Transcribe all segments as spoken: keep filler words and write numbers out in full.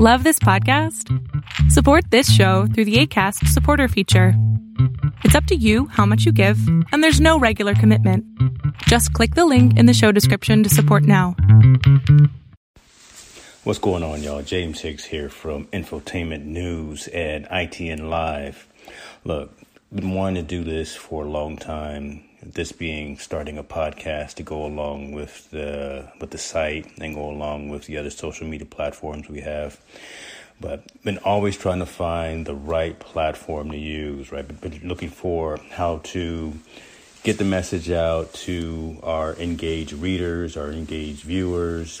Love this podcast? Support this show through the Acast supporter feature. It's up to you how much you give, and there's no regular commitment. Just click the link in the show description to support now. What's going on, y'all? James Hicks here from Infotainment News and I T N Live. Look, been wanting to do this for a long time. This being starting a podcast to go along with the with the site and go along with the other social media platforms we have. But been always trying to find the right platform to use, right? Been looking for how to get the message out to our engaged readers, our engaged viewers,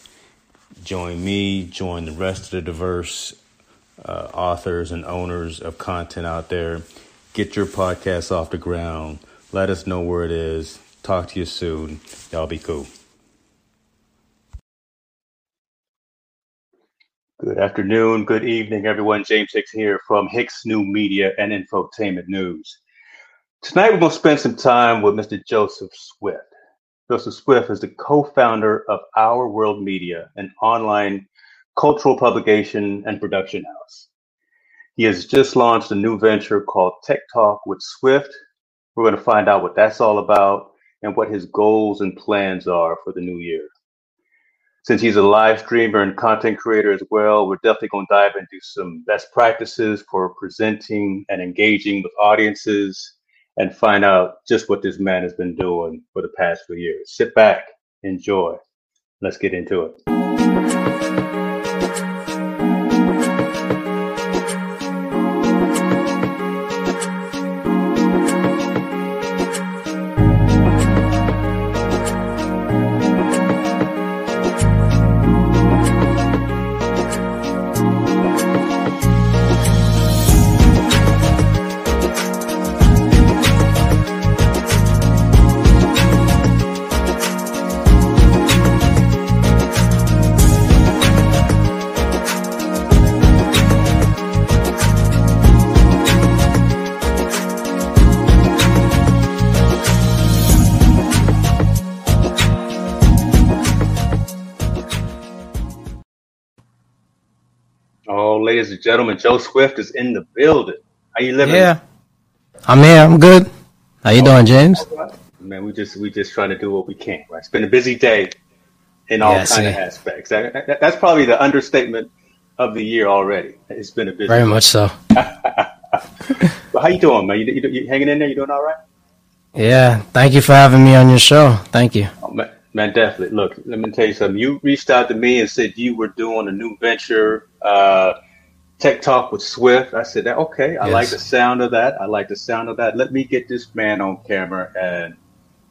Join me, join the rest of the diverse uh, authors and owners of content out there. Get your podcast off the ground. Let us know where it is. Talk to you soon. Y'all be cool. Good afternoon, good evening, everyone. James Hicks here from Hicks New Media and Infotainment News. Tonight, we're going to spend some time with Mister Joseph Swift. Joseph Swift is the co-founder of Our World Media, an online cultural publication and production house. He has just launched a new venture called Tech Talk with Swift. We're going to find out what that's all about and what his goals and plans are for the new year. Since he's a live streamer and content creator as well, we're definitely going to dive into some best practices for presenting and engaging with audiences, and find out just what this man has been doing for the past few years. Sit back, enjoy. Let's get into it. Ladies and gentlemen, Joe Swift is in the building. How you living? Yeah, I'm here. I'm good. How you oh, doing, James? Man, we just we just trying to do what we can. Right? It's been a busy day in all yeah, kinds of aspects. That, that, that's probably the understatement of the year already. It's been a busy very day. Much so. So how you doing, man? You, you, you hanging in there? You doing all right? Yeah. Thank you for having me on your show. Thank you. Oh, man, man, definitely. Look, let me tell you something. You reached out to me and said you were doing a new venture. Uh, Tech Talk with Swift. I said, okay, I yes. like the sound of that. I like the sound of that. Let me get this man on camera and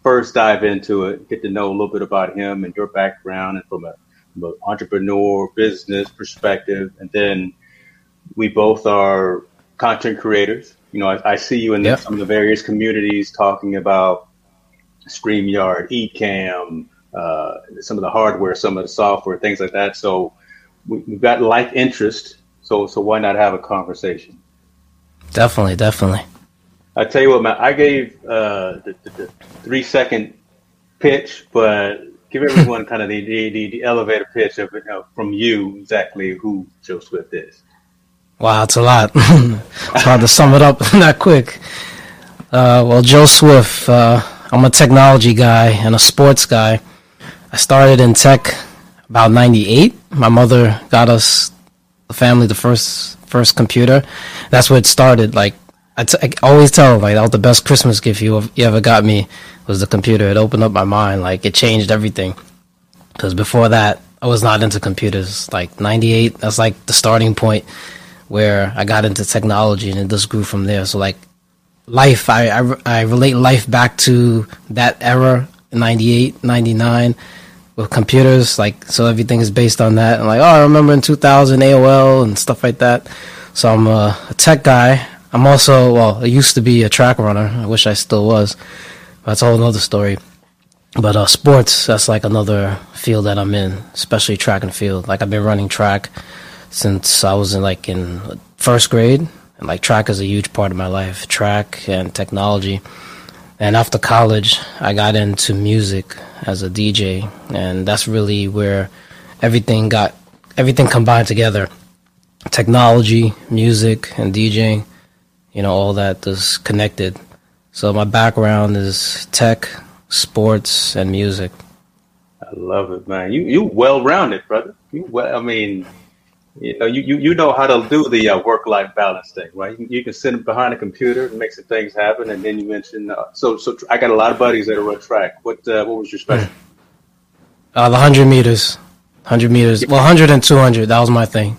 first dive into it, get to know a little bit about him and your background and from, a, from an entrepreneur business perspective. And then we both are content creators. You know, I, I see you in yep. the, some of the various communities talking about StreamYard, Ecamm, uh, some of the hardware, some of the software, things like that. So we, we've got like interest. So so why not have a conversation? Definitely, definitely. I tell you what, man, I gave uh, the, the, the three-second pitch, but give everyone kind of the, the, the elevator pitch of, you know, from you exactly who Joe Swift is. Wow, it's a lot. It's hard to sum it up that quick. Uh, well, Joe Swift, uh, I'm a technology guy and a sports guy. I started in tech about ninety-eight. My mother got us, the family, the first first computer. That's where it started. Like I, t- I always tell them, like, that was the best Christmas gift you, you ever got me was the computer. It opened up my mind. Like, it changed everything. Because before that, I was not into computers. Like, ninety-eight, that's like the starting point where I got into technology, and it just grew from there. So, like, life, I, I, I relate life back to that era, ninety-eight, ninety-nine, with computers. Like, so everything is based on that. And, like, oh, I remember in two thousand, A O L and stuff like that. So I'm a, a tech guy. I'm also, well, I used to be a track runner. I wish I still was. That's a whole other story. But uh, sports, that's like another field that I'm in, especially track and field. Like, I've been running track since I was in, like, in first grade. And, like, track is a huge part of my life, track and technology. And after college, I got into music as a D J. And that's really where everything got, everything combined together. Technology, music, and DJing. You know, all that is connected. So my background is tech, sports, and music. I love it, man. You you well-rounded, brother. You well, I mean, you know, you, you, you know how to do the uh, work-life balance thing, right? You, you can sit behind a computer and make some things happen, and then you mentioned. Uh, so so I got a lot of buddies that are on track. What uh, what was your special? Uh, the hundred meters, hundred meters. Well, hundred and two hundred. That was my thing.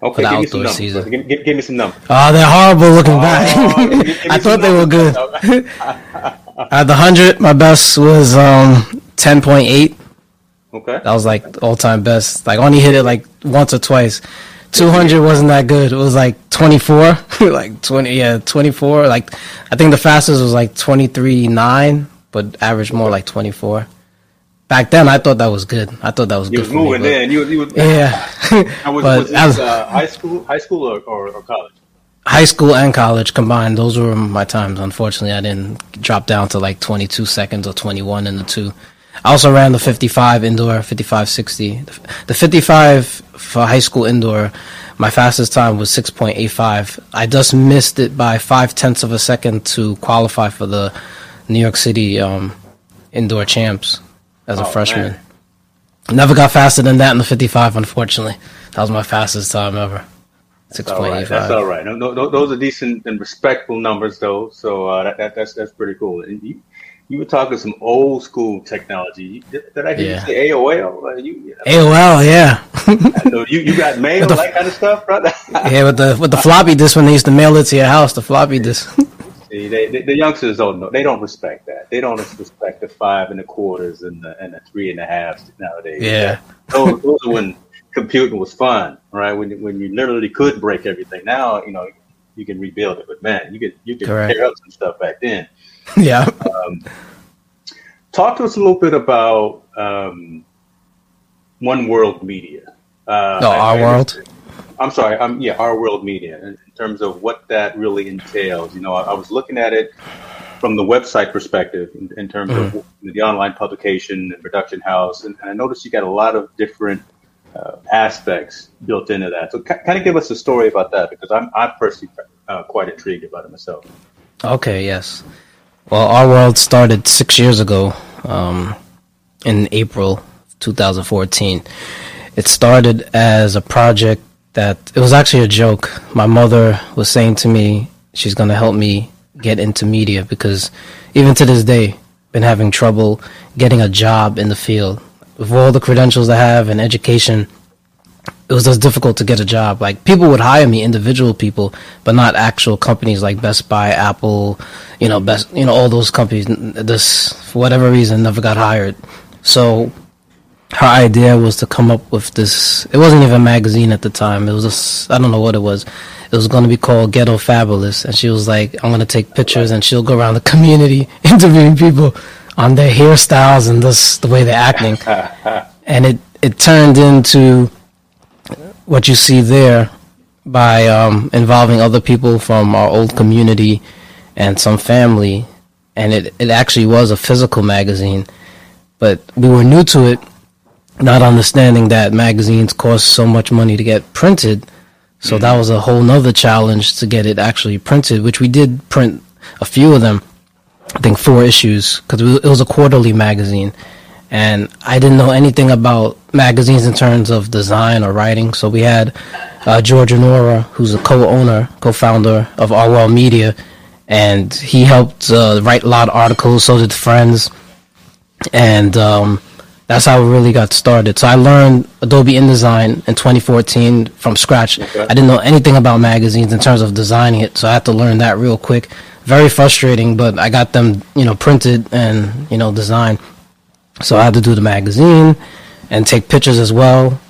Okay, give me some numbers. Give, give, give me some numbers. Oh, they're horrible looking oh, back. give, give I thought they numbers. were good. At the hundred, my best was um ten point eight. Okay, that was like all time best. Like, only hit it like once or twice. Two hundred wasn't that good. It was like twenty four, like twenty, yeah, twenty four. Like, I think the fastest was like twenty three nine, but average more like twenty four. Back then, I thought that was good. I thought that was you good. Was for me, then. You, you was moving in. Yeah. I was, was this, I was uh, high school, high school, or, or, or college? High school and college combined. Those were my times. Unfortunately, I didn't drop down to like twenty-two seconds or twenty-one in the two. I also ran the fifty-five indoor, fifty-five sixty. The fifty-five for high school indoor, my fastest time was six point eight five. I just missed it by five tenths of a second to qualify for the New York City um, indoor champs. As a oh, freshman. Man. Never got faster than that in the fifty-five, unfortunately. That was my fastest time ever. six point eight five. Right. That's all right. No, no, those are decent and respectful numbers, though. So uh, that, that, that's that's pretty cool. And you, you were talking some old school technology. Did, did I hear yeah. you say A O L? You, you know, A O L, yeah. So you, you got mail, the, that kind of stuff, brother? Yeah, with the, with the floppy disk when they used to mail it to your house, the floppy disk. See, they, they, the youngsters don't know. They don't respect that. They don't respect the five and the quarters and the, and the three and a halves nowadays. Yeah, those, those are when computing was fun, right? When when you literally could break everything. Now, you know, you can rebuild it, but man, you could you could Correct. tear up some stuff back then. Yeah. Um, talk to us a little bit about um, One World Media. Uh, no, Our World. I'm sorry. Um, yeah, Our World Media, in terms of what that really entails. You know, I, I was looking at it from the website perspective in, in terms mm. of the online publication and production house, and, and I noticed you got a lot of different uh, aspects built into that. So, ca- kind of give us a story about that, because I'm I'm personally uh, quite intrigued about it myself. Okay. Yes. Well, Our World started six years ago, um, in April twenty fourteen. It started as a project. That it was actually a joke. My mother was saying to me she's going to help me get into media, because even to this day, been having trouble getting a job in the field. With all the credentials I have and education, it was just difficult to get a job. Like, people would hire me, individual people, but not actual companies like Best Buy, Apple, you know, Best, you know, all those companies. This, for whatever reason, never got hired. So her idea was to come up with this. It wasn't even a magazine at the time. It was just, I don't know what it was. It was going to be called Ghetto Fabulous. And she was like, I'm going to take pictures, and she'll go around the community interviewing people on their hairstyles and this, the way they're acting. And it, it turned into what you see there by um, involving other people from our old community and some family. And it, it actually was a physical magazine. but we were new to it, not understanding that magazines cost so much money to get printed. So mm-hmm. that was a whole nother challenge to get it actually printed, which we did print a few of them. I think four issues, because it was a quarterly magazine. And I didn't know anything about magazines in terms of design or writing. So we had uh, George Anora, who's a co-owner, co-founder of Our World Media. And he helped uh, write a lot of articles, so did friends. And um, that's how we really got started. So I learned Adobe InDesign in twenty fourteen from scratch. Okay. I didn't know anything about magazines in terms of designing it, so I had to learn that real quick. Very frustrating, but I got them, you know, printed and, you know, designed. So I had to do the magazine and take pictures as well.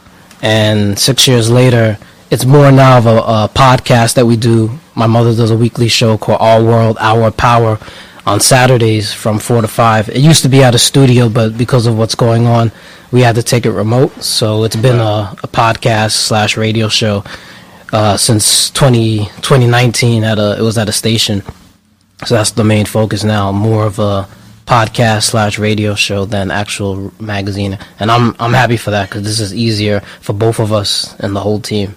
And six years later, it's more now of a, a podcast that we do. My mother does a weekly show called Our World Hour of Power on Saturdays from four to five. It used to be at a studio, but because of what's going on, we had to take it remote. So it's been a, a podcast slash radio show uh, since twenty nineteen. At a, it was at a station. So that's the main focus now, more of a podcast slash radio show than actual magazine, and I'm I'm happy for that because this is easier for both of us and the whole team.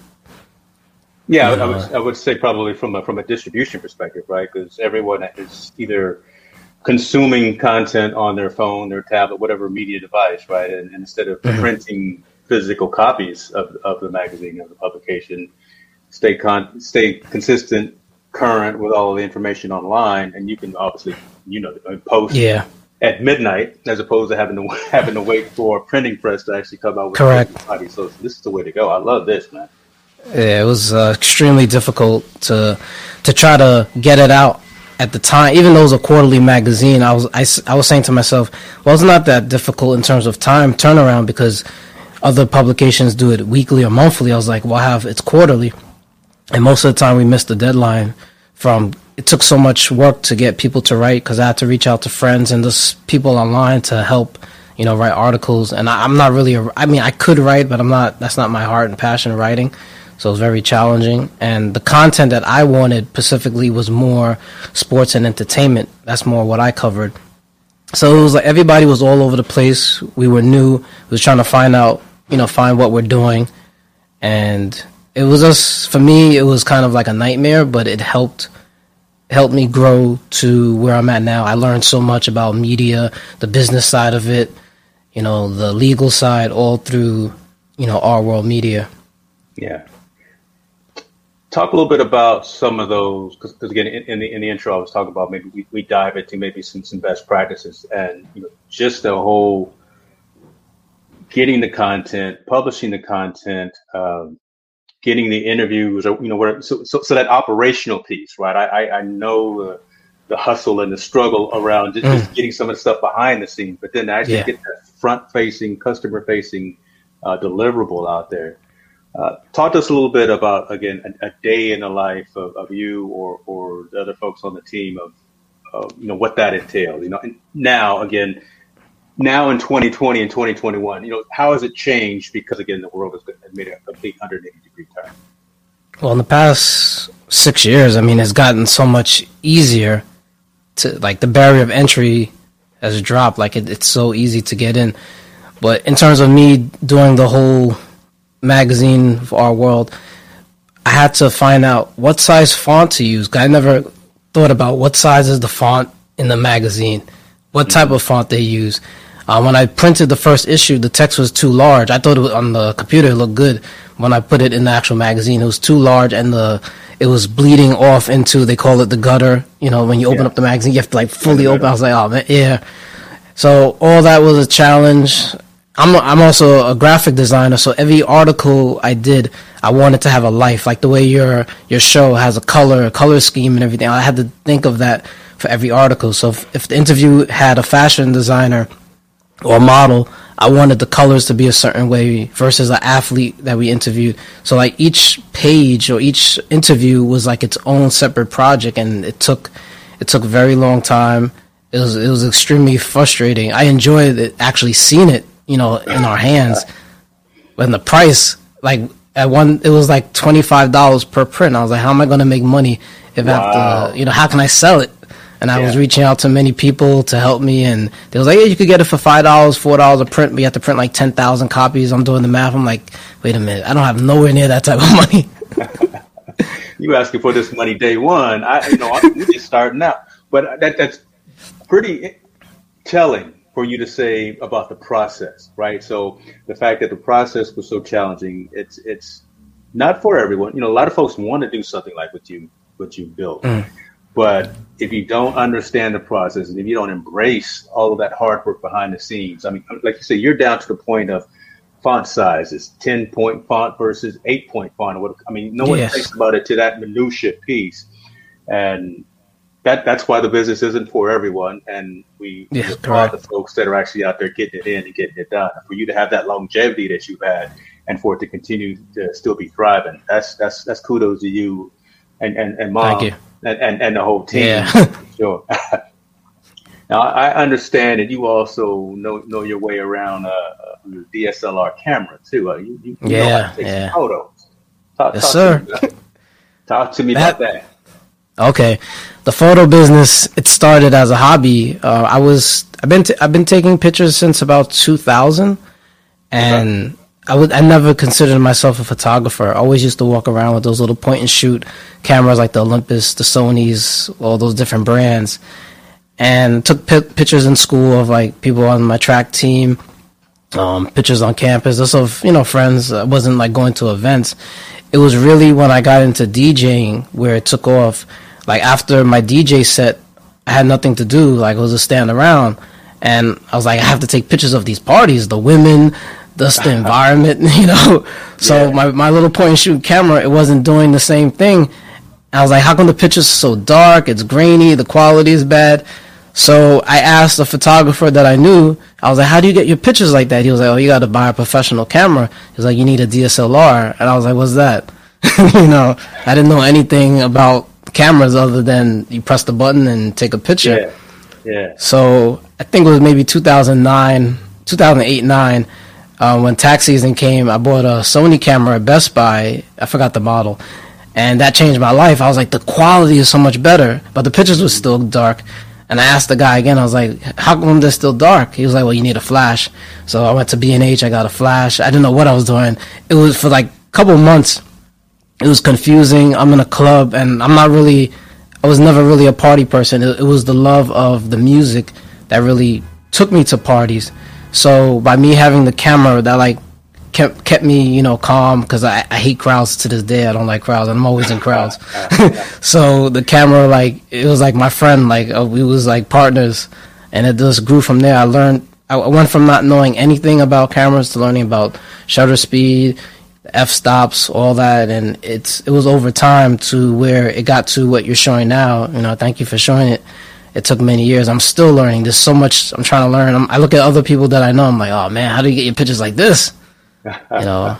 Yeah, uh, I, would, I would say probably from a, from a distribution perspective, right? Because everyone is either consuming content on their phone, their tablet, whatever media device, right? And, and instead of mm-hmm. printing physical copies of, of the magazine or the publication, stay con stay consistent, current with all of the information online, and you can obviously, you know, post yeah. at midnight as opposed to having to having to wait for a printing press to actually come out with correct body. So this is the way to go. I love this, man. Yeah, it was uh, extremely difficult to to try to get it out at the time. Even though it was a quarterly magazine, I was I, I was saying to myself, well, it's not that difficult in terms of time turnaround because other publications do it weekly or monthly. I was like, well, I have it's quarterly. And most of the time we missed the deadline from, it took so much work to get people to write because I had to reach out to friends and just people online to help, you know, write articles. And I, I'm not really, a, I mean, I could write, but I'm not, that's not my heart and passion writing. So it was very challenging. And the content that I wanted specifically was more sports and entertainment. That's more what I covered. So it was like everybody was all over the place. We were new. We were trying to find out, you know, find what we're doing. And it was just, for me, it was kind of like a nightmare, but it helped helped me grow to where I'm at now. I learned so much about media, the business side of it, you know, the legal side, all through, you know, Our World Media. Yeah. Talk a little bit about some of those, because again, in, in the in the intro, I was talking about maybe we, we dive into maybe some, some best practices and, you know, just the whole getting the content, publishing the content, um, getting the interviews, or, you know, where, so, so so that operational piece, right? I I, I know the, the hustle and the struggle around just, mm. just getting some of the stuff behind the scenes, but then to actually yeah. get that front-facing, customer-facing uh, deliverable out there. Uh, talk to us a little bit about, again, a, a day in the life of, of you or or the other folks on the team of, of you know, what that entails. You know, and now again. Now in twenty twenty and twenty twenty-one, you know, how has it changed? Because again, the world has made a complete one hundred eighty degree turn. Well, in the past six years, I mean, it's gotten so much easier to, like, the barrier of entry has dropped. Like it, it's so easy to get in. But in terms of me doing the whole magazine for Our World, I had to find out what size font to use. I never thought about what size is the font in the magazine, what type of font they use. Uh, when I printed the first issue, the text was too large. I thought it was, on the computer it looked good. When I put it in the actual magazine, it was too large, and the it was bleeding off into, they call it the gutter. You know, when you open yeah. up the magazine, you have to, like, fully open. I was like, oh, man, yeah. So all that was a challenge. I'm a, I'm also a graphic designer, so every article I did, I wanted to have a life. Like the way your your show has a color, a color scheme and everything. I had to think of that for every article. So if, if the interview had a fashion designer or model, I wanted the colors to be a certain way versus an athlete that we interviewed. So like each page or each interview was like its own separate project, and it took it took a very long time. It was it was extremely frustrating. I enjoyed it, actually seeing it, you know, in our hands. But the price, like at one, it was like twenty-five dollars per print. I was like, how am I going to make money if wow. I have to, you know, how can I sell it? And I yeah. was reaching out to many people to help me, and they was like, yeah, you could get it for five dollars, four dollars a print, but you have to print like ten thousand copies. I'm doing the math. I'm like, wait a minute. I don't have nowhere near that type of money. You asking for this money day one. I, you know, I'm just starting out. But that that's pretty telling for you to say about the process, right? So the fact that the process was so challenging, it's it's not for everyone. You know, a lot of folks want to do something like what you what you built. Mm. But if you don't understand the process, and if you don't embrace all of that hard work behind the scenes, I mean, like you say, you're down to the point of font sizes, ten-point font versus eight-point font. I mean, no one yes. thinks about it to that minutia piece. And that that's why the business isn't for everyone. And we yes, applaud the folks that are actually out there getting it in and getting it done. For you to have that longevity that you've had and for it to continue to still be thriving, that's that's that's kudos to you and, and, and Mom. Thank you. And, and and the whole team. Yeah. Sure. Now, I understand that you also know know your way around uh, your D S L R camera, too. Uh, you you yeah, know how to take yeah. some photos. Talk, yes, talk sir. To me about, talk to me that, about that. Okay. The photo business, it started as a hobby. Uh, I was, I've been t- I've been taking pictures since about two thousand, and okay. I would. I never considered myself a photographer. I always used to walk around with those little point-and-shoot cameras like the Olympus, the Sonys, all those different brands, and took p- pictures in school of like people on my track team, um, pictures on campus, just of, you know, friends. I wasn't like going to events. It was really when I got into DJing where it took off. Like after my D J set, I had nothing to do. Like I was just standing around, and I was like, I have to take pictures of these parties, the women, just the environment, you know. So yeah. my, my little point and shoot camera, it wasn't doing the same thing. I was like, how come the picture's so dark? It's grainy. The quality is bad. So I asked a photographer that I knew. I was like, how do you get your pictures like that? He was like, oh, you got to buy a professional camera. He was like, you need a D S L R. And I was like, what's that? You know, I didn't know anything about cameras other than you press the button and take a picture. Yeah. yeah. So I think it was maybe two thousand nine, two thousand eight, nine. Uh, when tax season came, I bought a Sony camera at Best Buy. I forgot the model. And that changed my life. I was like, the quality is so much better. But the pictures were still dark. And I asked the guy again, I was like, how come they're still dark? He was like, well, you need a flash. So I went to B and H. I got a flash. I didn't know what I was doing. It was for like a couple months. It was confusing. I'm in a club, and I'm not really, I was never really a party person. It, it was the love of the music that really took me to parties. So by me having the camera, that like kept kept me, you know, calm, because I, I hate crowds to this day. I don't like crowds. I'm always in crowds. So the camera, like, it was like my friend. Like uh, we was like partners, and it just grew from there. I learned. I went from not knowing anything about cameras to learning about shutter speed, f-stops, all that, and it's it was over time to where it got to what you're showing now. You know, thank you for showing it. It took many years. I'm still learning. There's so much I'm trying to learn. I'm, I look at other people that I know. I'm like, oh, man, how do you get your pictures like this? You know,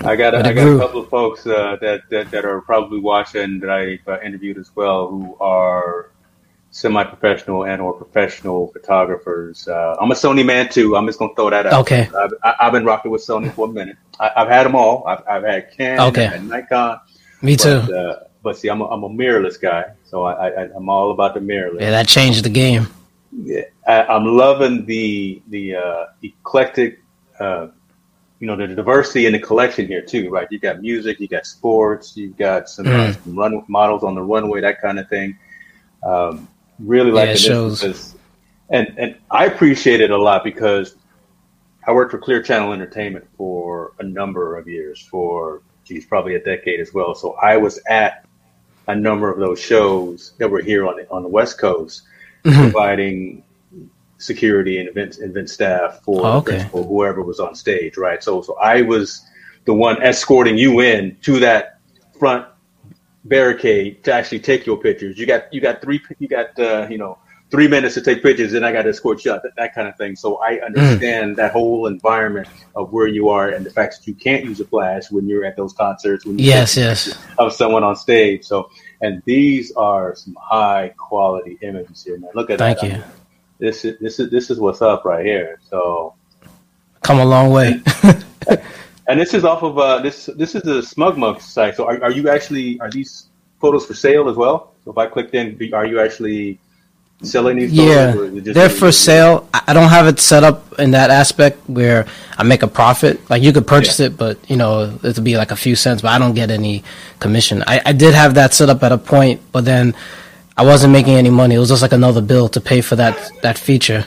I got a, I got a couple of folks uh, that, that, that are probably watching that I uh, interviewed as well who are semi-professional and or professional photographers. Uh, I'm a Sony man, too. I'm just going to throw that out. Okay. I've, I've been rocking with Sony for a minute. I, I've had them all. I've, I've had Canon okay. and Nikon. Me, but, too. Uh, but, see, I'm a, I'm a mirrorless guy. So I, I, I'm all about the mirrorless. Yeah, that changed the game. Yeah, I, I'm loving the the uh, eclectic, uh, you know, the diversity in the collection here too, right? You got music, you got sports, you got some, mm. uh, some run models on the runway, that kind of thing. Um, really like yeah, it shows. Because, and and I appreciate it a lot because I worked for Clear Channel Entertainment for a number of years, for geez, probably a decade as well. So I was at a number of those shows that were here on the, on the West Coast, mm-hmm. providing security and event event staff for, oh, okay. for whoever was on stage, right? So, so I was the one escorting you in to that front barricade to actually take your pictures. You got you got three you got uh, you know three minutes to take pictures, and I got to escort you out, that, that kind of thing. So I understand mm. that whole environment of where you are and the fact that you can't use a flash when you're at those concerts, when you yes, yes. of someone on stage. So, and these are some high quality images here, man. Look at Thank that. Thank you. I mean, this is, this is, this is what's up right here. So come a long way. And this is off of uh this, this is a SmugMug site. So are, are you actually, are these photos for sale as well? So if I clicked in, are you actually selling these photos? Yeah, or just they're for sale. I don't have it set up in that aspect where I make a profit. Like, you could purchase yeah. it, but, you know, it'll be like a few cents, but I don't get any commission. I, I did have that set up at a point, but then I wasn't making any money. It was just like another bill to pay for that, that feature.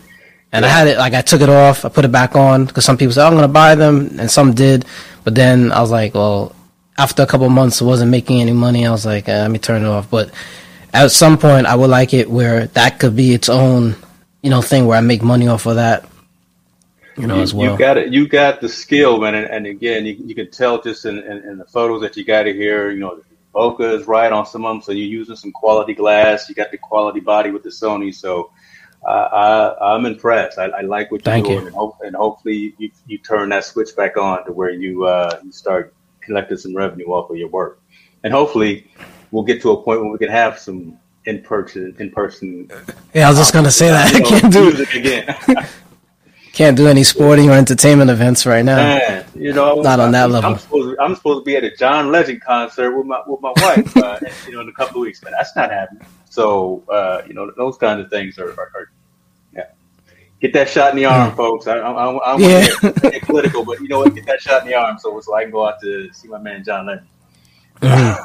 And yeah. I had it, like, I took it off, I put it back on, because some people said, oh, I'm going to buy them, and some did. But then I was like, well, after a couple of months, I wasn't making any money. I was like, eh, let me turn it off. But at some point, I would like it where that could be its own, you know, thing where I make money off of that, you know, you, as well. You got it. You got the skill, man. And, and again, you, you can tell just in, in, in the photos that you got here, you know, bokeh is right on some of them. So you're using some quality glass. You got the quality body with the Sony. So uh, I, I'm impressed. I, I like what you're Thank doing. You. And, hope, and hopefully you, you turn that switch back on to where you uh, you start collecting some revenue off of your work. And hopefully we'll get to a point where we can have some in-person. in-person. Yeah, I was just going to say that. I can't do it again. Can't do any sporting or entertainment events right now. Man, you know, not on that I'm level. Supposed to, I'm supposed to be at a John Legend concert with my with my wife, uh, you know, in a couple of weeks, but that's not happening. So, uh, you know, those kinds of things are, are, are yeah. Get that shot in the arm, mm. folks. I, I, I, I yeah. want to get political, but you know what? Get that shot in the arm, so, so I can go out to see my man John Legend. Mm.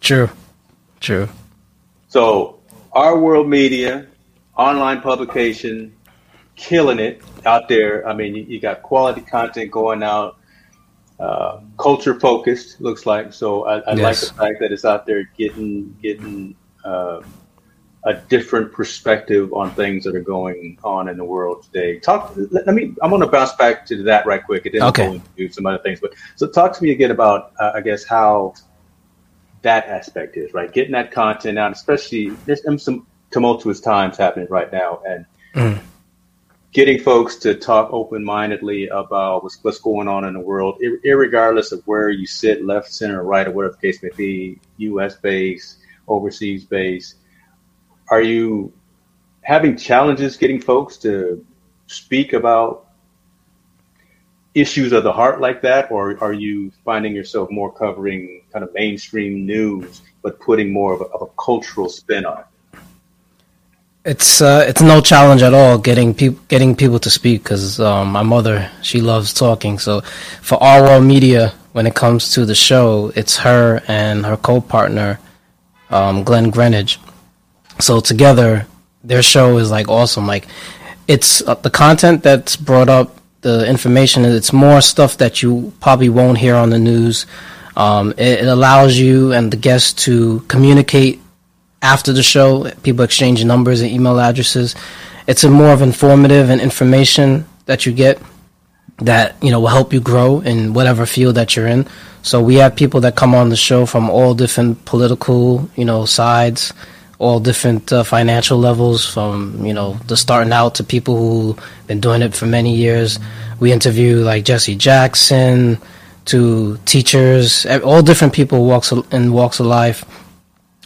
True, true. So, Our World Media, online publication. Killing it out there. I mean, you, you got quality content going out, uh, culture focused, looks like. So I, I yes. like the fact that it's out there getting getting uh, a different perspective on things that are going on in the world today. Talk. Let, let me. I'm going to bounce back to that right quick. And then okay. we'll do some other things. But so talk to me again about, uh, I guess, how that aspect is right. Getting that content out, especially there's some tumultuous times happening right now, and. Mm. Getting folks to talk open-mindedly about what's, what's going on in the world, ir- irregardless of where you sit, left, center, right, or whatever the case may be, U S based, overseas-based. Are you having challenges getting folks to speak about issues of the heart like that, or are you finding yourself more covering kind of mainstream news but putting more of a, of a cultural spin on it? It's uh, it's no challenge at all getting people getting people to speak because um, my mother, she loves talking. So for Our World Media, when it comes to the show, it's her and her co-partner, um, Glenn Greenwich. So together, their show is like awesome. Like it's uh, the content that's brought up, the information. It's more stuff that you probably won't hear on the news. Um, it, it allows you and the guests to communicate. After the show, people exchange numbers and email addresses. It's a more of informative and information that you get that, you know, will help you grow in whatever field that you're in. So we have people that come on the show from all different political, you know, sides, all different uh, financial levels, from, you know, the starting out to people who've been doing it for many years. We interview like Jesse Jackson to teachers, all different people walks and walks of life.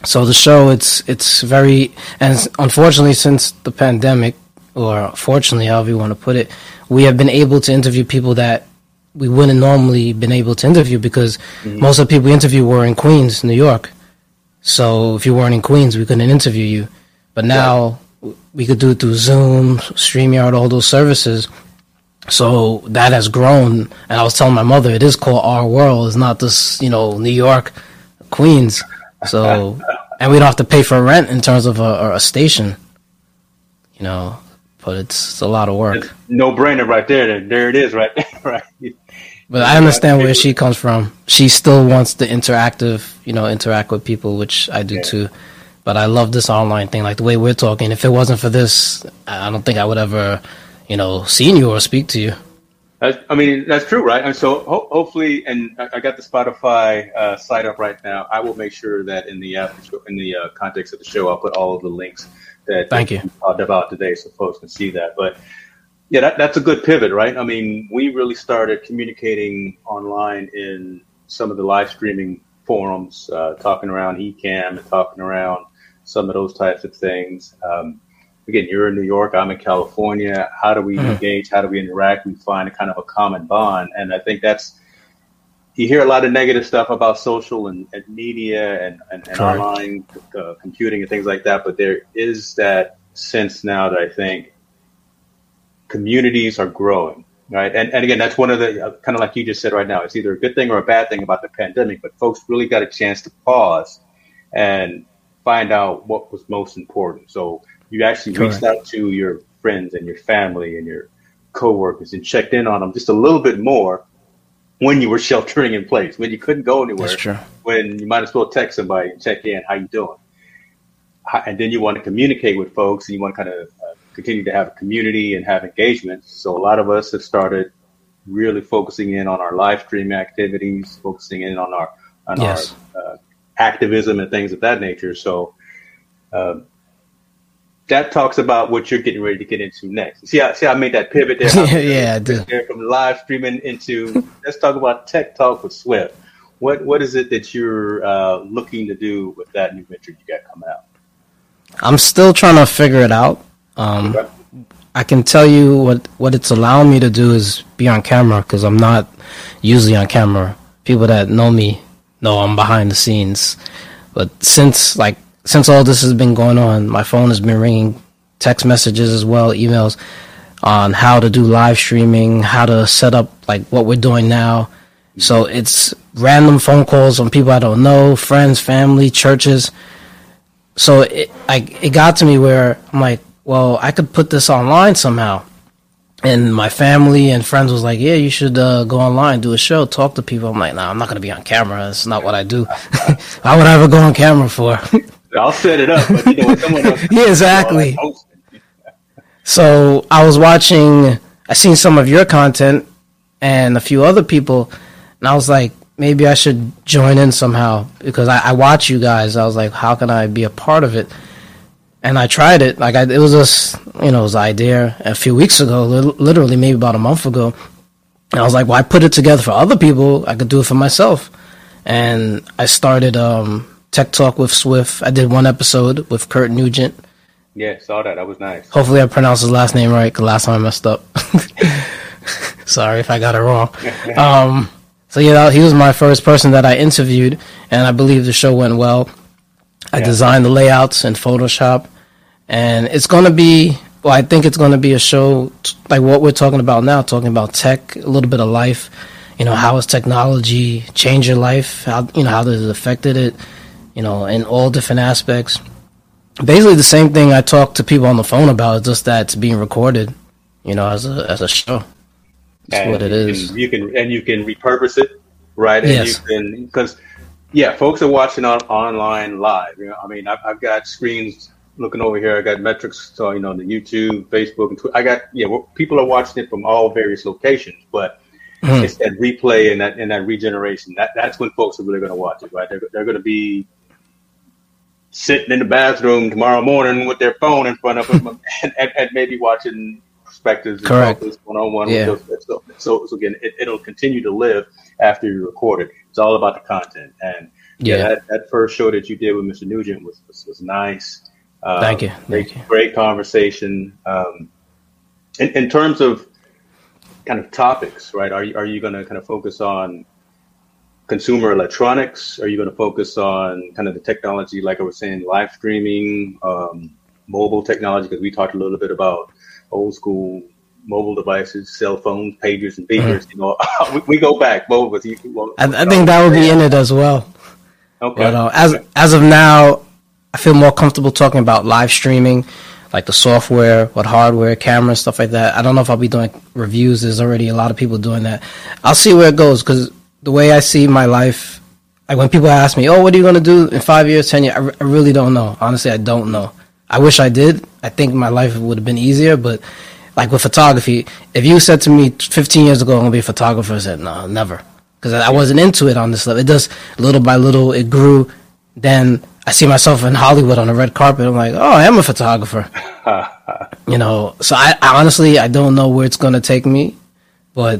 So the show, it's it's very, and unfortunately, since the pandemic, or fortunately, however you want to put it, we have been able to interview people that we wouldn't normally been able to interview because mm-hmm. most of the people we interview were in Queens, New York. So if you weren't in Queens, we couldn't interview you. But now yeah. we could do it through Zoom, StreamYard, all those services. So that has grown. And I was telling my mother, it is called Our World. It's not this, you know, New York, Queens. So, and we don't have to pay for rent in terms of a, a station, you know, but it's, it's a lot of work. No brainer right there. There, there it is right there. Right. But I understand where she comes from. She still wants to interactive, you know, interact with people, which I do yeah. too. But I love this online thing, like the way we're talking. If it wasn't for this, I don't think I would ever, you know, seen you or speak to you. I mean, that's true, right? And so ho- hopefully, and I got the Spotify uh, site up right now. I will make sure that in the uh, in the uh, context of the show, I'll put all of the links that Thank you. we talked about today so folks can see that. But yeah, that, that's a good pivot, right? I mean, we really started communicating online in some of the live streaming forums, uh, talking around Ecamm and talking around some of those types of things. Um Again, you're in New York, I'm in California. How do we engage? How do we interact? We find a kind of a common bond. And I think that's you hear a lot of negative stuff about social and, and media and, and, and online uh, computing and things like that. But there is that sense now that I think communities are growing, right? And and again, that's one of the, uh, kind of like you just said right now, it's either a good thing or a bad thing about the pandemic, but folks really got a chance to pause and find out what was most important. So you actually reached out to your friends and your family and your coworkers and checked in on them just a little bit more when you were sheltering in place, when you couldn't go anywhere. That's true. When you might as well text somebody and check in, how you doing? How, and then you want to communicate with folks and you want to kind of uh, continue to have a community and have engagement. So a lot of us have started really focusing in on our live stream activities, focusing in on our, on yes. our uh, activism and things of that nature. So um, that talks about what you're getting ready to get into next. See, I, see, I made that pivot there. yeah, yeah, I did. There from live streaming into let's talk about Tech Talk with Swift. What what is it that you're uh, looking to do with that new venture you got coming out? I'm still trying to figure it out. Um, okay. I can tell you what what it's allowing me to do is be on camera because I'm not usually on camera. People that know me know I'm behind the scenes, but since like. Since all this has been going on, my phone has been ringing, text messages as well, emails on how to do live streaming, how to set up like what we're doing now. So it's random phone calls from people I don't know, friends, family, churches. So it like it got to me where I'm like, well, I could put this online somehow. And my family and friends was like, yeah, you should uh, go online, do a show, talk to people. I'm like, nah, I'm not going to be on camera. That's not what I do. Why would I ever go on camera for? I'll set it up, but you know what someone else yeah, exactly. So I was watching, I seen some of your content and a few other people, and I was like, maybe I should join in somehow because I, I watch you guys. I was like, how can I be a part of it? And I tried it. Like I, it was just, you know, it was an idea a few weeks ago, li- literally maybe about a month ago. And I was like, well, I put it together for other people. I could do it for myself. And I started, um, Tech Talk with Swift. I did one episode with Kurt Nugent. Yeah, saw that. That was nice. Hopefully I pronounced his last name right because last time I messed up. Sorry if I got it wrong. Um, so, you know, he was my first person that I interviewed, and I believe the show went well. I yeah. designed the layouts in Photoshop, and it's going to be, well, I think it's going to be a show t- like what we're talking about now, talking about tech, a little bit of life. You know, how has technology changed your life? How, you know, how has it affected it? You know, in all different aspects. Basically the same thing I talk to people on the phone about, it's just that it's being recorded, you know, as a as a show. That's and what it is. You can, you can and you can repurpose it, right? And yes. you can because yeah, folks are watching on online live. You know, I mean I've, I've got screens looking over here, I got metrics, so you know, the YouTube, Facebook, and Twitter. I got yeah, well, people are watching it from all various locations, but mm. it's that replay and that and that regeneration. That that's when folks are really gonna watch it, right? They're they're gonna be sitting in the bathroom tomorrow morning with their phone in front of them and, and, and maybe watching perspectives. Correct. One-on-one yeah. with those, so, so, so again, it, it'll continue to live after you record it. It's all about the content. And yeah, yeah that, that first show that you did with Mister Nugent was, was, was nice. Um, Thank you. Thank great, you. Great conversation. Um, in, in terms of kind of topics, right, are you, are you going to kind of focus on consumer electronics? Are you going to focus on kind of the technology, like I was saying, live streaming, um, mobile technology? Because we talked a little bit about old school mobile devices, cell phones, pagers, and beepers. Mm-hmm. You know, we, we go back. Both with you. Well, I, I think that would be in it as well. Okay. But, uh, as okay. as of now, I feel more comfortable talking about live streaming, like the software, what hardware, camera, stuff like that. I don't know if I'll be doing reviews. There's already a lot of people doing that. I'll see where it goes because. The way I see my life, like when people ask me, oh, what are you going to do in five years, ten years? I, r- I really don't know. Honestly, I don't know. I wish I did. I think my life would have been easier. But like with photography, if you said to me fifteen years ago, I'm going to be a photographer, I said, no, never. Because I wasn't into it on this level. It just little by little, it grew. Then I see myself in Hollywood on a red carpet. I'm like, oh, I am a photographer. You know, so I, I honestly, I don't know where it's going to take me. But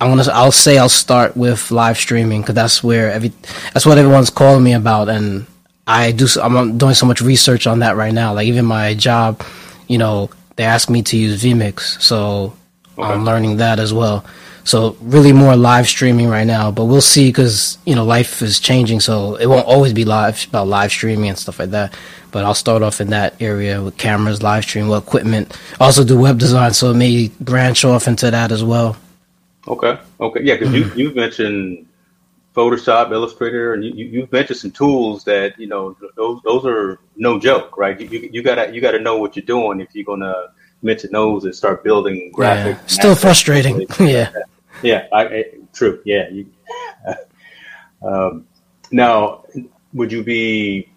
I want to. I'll say I'll start with live streaming because that's where every. That's what everyone's calling me about, and I do. I'm doing so much research on that right now. Like even my job, you know, they ask me to use VMix, so okay. I'm learning that as well. So really more live streaming right now, but we'll see because, you know, life is changing. So it won't always be live about live streaming and stuff like that. But I'll start off in that area with cameras, live stream, well, equipment. Also do web design, so it may branch off into that as well. Okay. Okay. Yeah, because mm-hmm. you, you mentioned Photoshop, Illustrator, and you, you, you've mentioned some tools that, you know, those those are no joke, right? You, you, you gotta you gotta know what you're doing if you're gonna mention those and start building graphics. Yeah. Still frustrating. yeah. Yeah, I, I, true. Yeah. You, um, now, would you be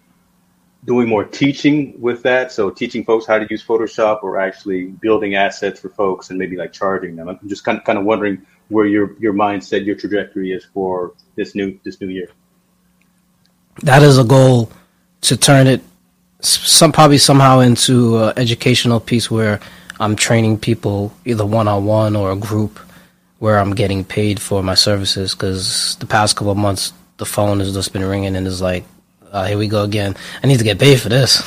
doing more teaching with that? So teaching folks how to use Photoshop, or actually building assets for folks and maybe like charging them? I'm just kind of, kind of wondering where your, your mindset, your trajectory is for this new this new year. That is a goal, to turn it some probably somehow into an educational piece where I'm training people either one-on-one or a group, where I'm getting paid for my services, because the past couple of months, the phone has just been ringing and it's like, uh, here we go again. I need to get paid for this.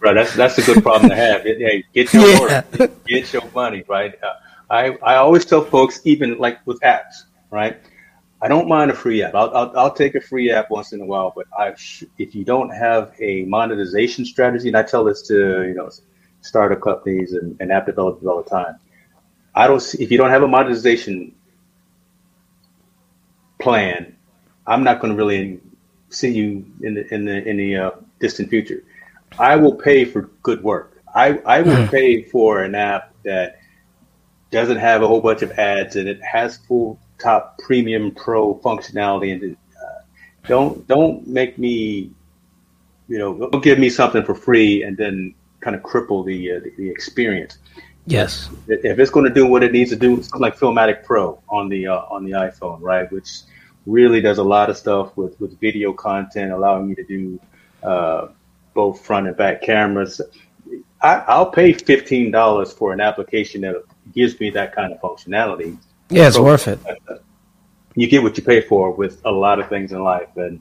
Right. That's that's a good problem to have. Hey, get your yeah. order. Get your money, right? Uh, I, I always tell folks, even like with apps, right? I don't mind a free app. I'll, I'll, I'll take a free app once in a while, but I sh- if you don't have a monetization strategy, and I tell this to, you know, startup companies and, and app developers all the time, I don't see, if you don't have a monetization plan, I'm not going to really see you in the in the in the uh, distant future. I will pay for good work. I, I will mm. pay for an app that doesn't have a whole bunch of ads and it has full top premium pro functionality. And uh, don't don't make me, you know, don't give me something for free and then kind of cripple the uh, the, the experience. Yes. If it's going to do what it needs to do, it's like Filmatic Pro on the uh, on the iPhone, right? Which really does a lot of stuff with, with video content, allowing you to do uh, both front and back cameras. I, I'll pay fifteen dollars for an application that gives me that kind of functionality. Yeah, it's so, worth it. You get what you pay for with a lot of things in life, and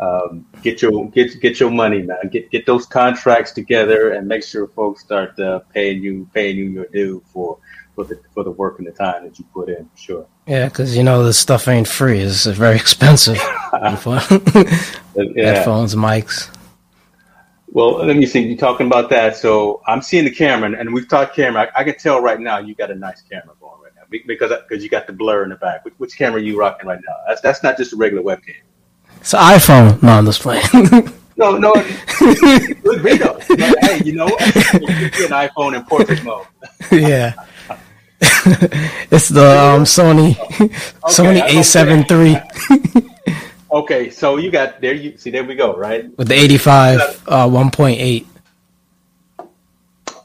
um, get your get get your money, man. Get get those contracts together, and make sure folks start uh, paying you paying you your due for for the for the work and the time that you put in. For sure. Yeah, because you know this stuff ain't free. It's very expensive. yeah. Headphones, mics. Well, let me see. You're talking about that, so I'm seeing the camera, and we've talked camera. I, I can tell right now you got a nice camera going right now because because you got the blur in the back. Which, which camera are you rocking right now? That's that's not just a regular webcam. It's an iPhone. No, I'm just playing. no, no. Good video. But, hey, you know what? Get an iPhone in portrait mode. yeah. It's the um, Sony okay, Sony A seven three. Okay, so you got there. You see, there we go, right? With the eighty-five uh, one point eight.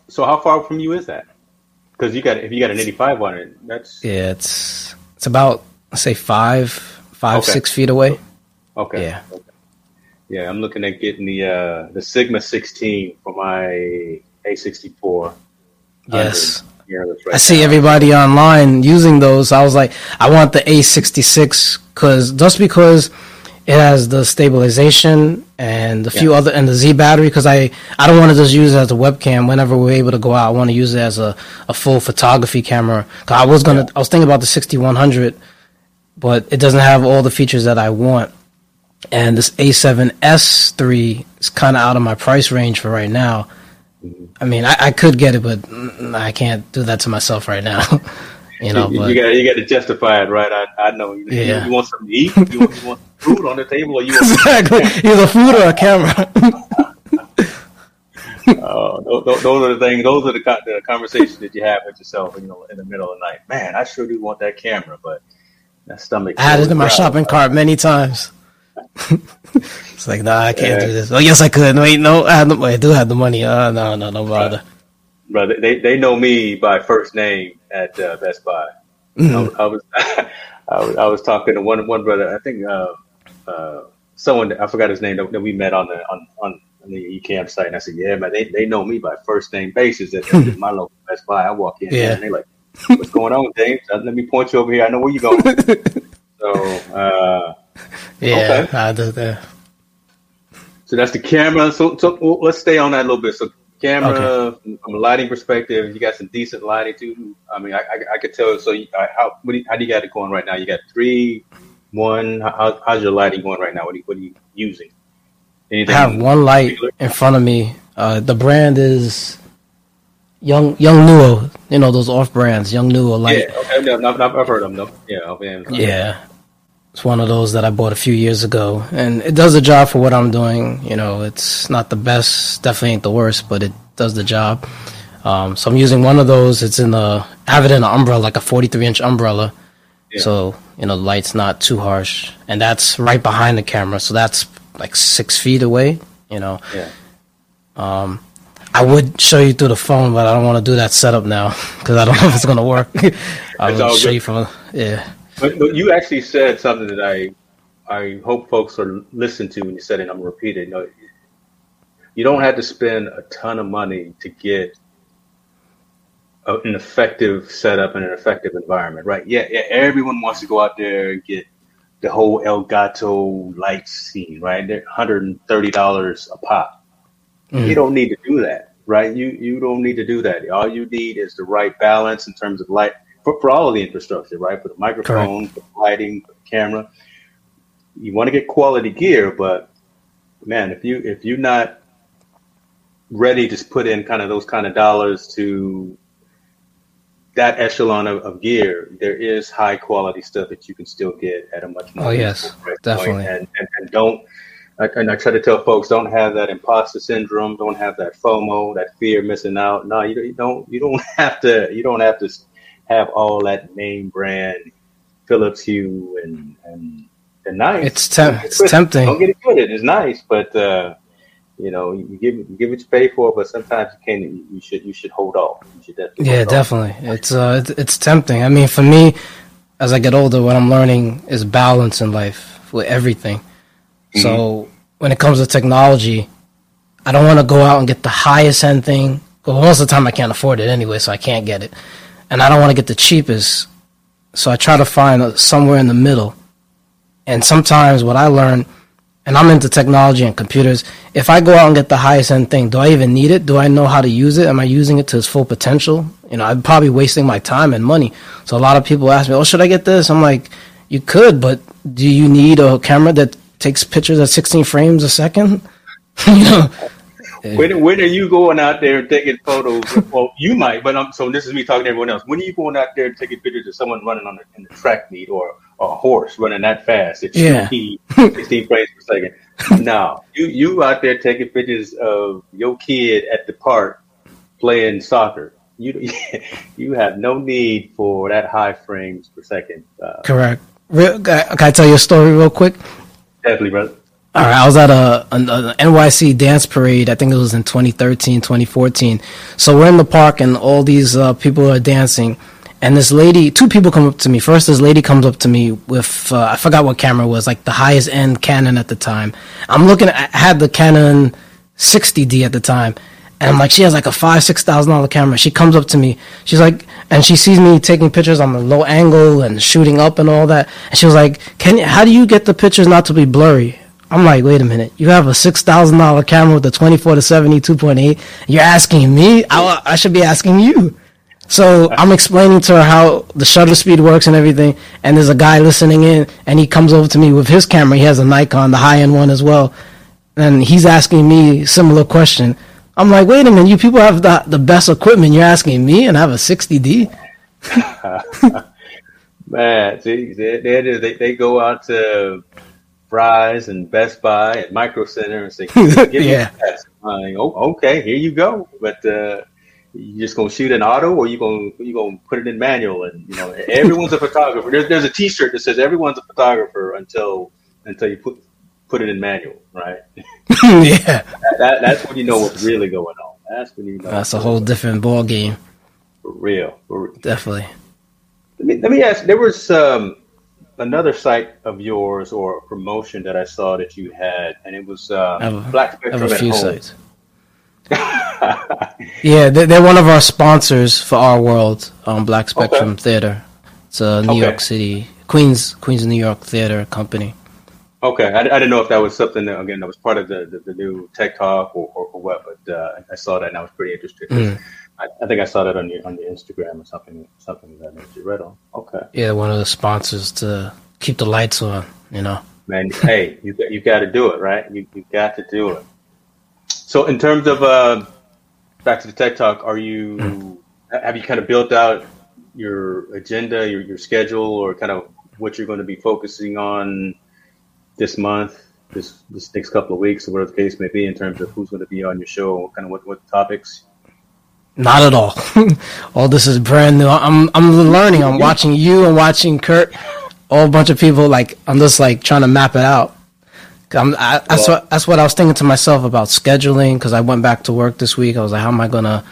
So how far from you is that? Because you got if you got an eighty-five on it, that's yeah, it's it's about let's say five five okay. six feet away. Okay. Yeah. Okay. Yeah, I'm looking at getting the uh, the Sigma sixteen for my A sixty-four. Yes. Yeah, that's right. I see now. Everybody online using those. I was like, I want the A sixty-six because just because it has the stabilization and a few yeah. other and the Z battery, because I, I don't want to just use it as a webcam. Whenever we're able to go out, I want to use it as a, a full photography camera. Cause I was gonna yeah. I was thinking about the sixty-one hundred, but it doesn't have all the features that I want. And this A seven S three is kind of out of my price range for right now. I mean, I, I could get it, but I can't do that to myself right now. you know, you, you got you got to justify it, right? I, I know. You, yeah. you, you want something to eat? You, you want food on the table, or you want exactly either food or a camera? uh, those, those are the things. Those are the, the conversations that you have with yourself, you know, in the middle of the night. Man, I sure do want that camera, but that stomach. I had it in my shopping cart many times. It's like, nah, I can't yeah. do this. Oh, yes, I could. Wait, no, I, have the, I do have the money. Uh, no, no, no bother. Brother, they they know me by first name at uh, Best Buy. Mm-hmm. I, I was I was I was talking to one one brother. I think uh, uh, someone I forgot his name that, that we met on the on, on the Ecamm site. And I said, yeah, man, they they know me by first name basis at, at my local Best Buy. I walk in yeah. and they're like, what's going on, James? Let me point you over here. I know where you're going. so. uh Yeah, okay. I do that. So that's the camera. So, so let's stay on that a little bit. So camera, okay. From a lighting perspective, you got some decent lighting too. I mean, I I, I could tell. So, you, uh, how what do you, how do you got it going right now? You got three, one. How, how's your lighting going right now? What are you, what are you using? Anything I have one light in front of me. Uh, the brand is Young Young Nuo. You know those off brands, Young Nuo light. Yeah, okay, no, I've, I've heard of them. Yeah, yeah. It's one of those that I bought a few years ago, and it does the job for what I'm doing. You know, it's not the best, definitely ain't the worst, but it does the job. Um, so I'm using one of those. It's in a, I have it in an umbrella, like a forty-three inch umbrella. Yeah. So, you know, the light's not too harsh, and that's right behind the camera. So that's like six feet away, you know. Yeah. Um, I would show you through the phone, but I don't want to do that setup now because I don't know if it's going to work. I'll show good. you from, yeah. But you actually said something that I, I hope folks are listening to when you said it. I'm repeating. You know, you don't have to spend a ton of money to get a, an effective setup and an effective environment, right? Yeah, yeah. Everyone wants to go out there and get the whole Elgato light scene, right? They're one hundred thirty dollars a pop. Mm. You don't need to do that, right? You you don't need to do that. All you need is the right balance in terms of light. For, for all of the infrastructure, right? For the microphone, for the lighting, for the camera. You want to get quality gear, but man, if you if you're not ready to put in kind of those kind of dollars to that echelon of, of gear, there is high quality stuff that you can still get at a much more. Oh yes, definitely. And, and and don't and I try to tell folks, don't have that imposter syndrome, don't have that FOMO, that fear of missing out. No, you don't. You don't have to. You don't have to. Have all that name brand, Philips Hue, and and they're nice. It's, tem- it's tempting. Don't get it good. It's nice, but uh, you know, you give you give what you pay for. But sometimes you can you should you should hold off. You should definitely yeah, definitely. Off. It's uh, it's, it's tempting. I mean, for me, as I get older, what I'm learning is balance in life with everything. Mm-hmm. So when it comes to technology, I don't want to go out and get the highest end thing. Well, most of the time I can't afford it anyway, so I can't get it. And I don't want to get the cheapest, so I try to find a, somewhere in the middle. And sometimes what I learn, and I'm into technology and computers, if I go out and get the highest end thing, do I even need it? Do I know how to use it? Am I using it to its full potential? You know, I'm probably wasting my time and money. So a lot of people ask me, oh, should I get this? I'm like, you could, but do you need a camera that takes pictures at sixteen frames a second? You know? When, when are you going out there and taking photos? Well, you might, but I'm, so this is me talking to everyone else. When are you going out there and taking pictures of someone running on a, in the track meet or, or a horse running that fast at yeah. sixteen frames per second? No, you you out there taking pictures of your kid at the park playing soccer. You you have no need for that high frames per second. Uh, Correct. Real, can I tell you a story real quick? Definitely, brother. All right, I was at a, a, a N Y C dance parade. I think it was in twenty thirteen, twenty fourteen. So we're in the park, and all these uh, people are dancing. And this lady, two people come up to me. First, this lady comes up to me with, uh, I forgot what camera it was, like the highest end Canon at the time. I'm looking at, I had the Canon sixty D at the time. And I'm like, she has like a five thousand dollars, six thousand dollars camera. She comes up to me. She's like, and she sees me taking pictures on the low angle and shooting up and all that. And she was like, "Can you, how do you get the pictures not to be blurry?" I'm like, wait a minute. You have a six thousand dollars camera with a twenty-four to seventy, two point eight. You're asking me? I, I should be asking you. So I'm explaining to her how the shutter speed works and everything. And there's a guy listening in, and he comes over to me with his camera. He has a Nikon, the high-end one as well. And he's asking me a similar question. I'm like, wait a minute. You people have the, the best equipment. You're asking me, and I have a sixty D? Man, see, they, they, they go out to Rise and Best Buy and Micro Center and say, give yeah. me that. Like, oh, okay, here you go. But uh, you just gonna shoot an auto, or you gonna you gonna put it in manual? And you know, everyone's a photographer. There's there's a T-shirt that says everyone's a photographer until until you put put it in manual, right? Yeah, that, that, that's when you know what's really going on. That's when you know. That's a whole different ball game. For real, for real. Definitely. Let me let me ask. There was um. another site of yours or promotion that I saw that you had, and it was uh, have, Black Spectrum have a few at Home. Sites. Yeah, they're, they're one of our sponsors for Our World, um, Black Spectrum okay. Theater. It's a New okay. York City, Queens, Queens, New York theater company. Okay, I, I didn't know if that was something that, again, that was part of the, the, the new Tech Talk or, or, or what, but uh, I saw that and I was pretty interested. Mm. I, I think I saw that on your on your Instagram or something, something that you read on. Okay. Yeah, one of the sponsors to keep the lights on, you know. Man, hey, you you got to do it, right? You you got to do it. So, in terms of uh, back to the Tech Talk, are you mm. have you kind of built out your agenda, your your schedule, or kind of what you're going to be focusing on this month, this this next couple of weeks, or whatever the case may be, in terms of who's going to be on your show, kind of what, what topics? Not at all. All this is brand new. I'm I'm learning. I'm watching you and watching Kurt. All a bunch of people. Like I'm just like trying to map it out. I'm, I, that's what that's what I was thinking to myself about scheduling, because I went back to work this week. I was like, how am I gonna,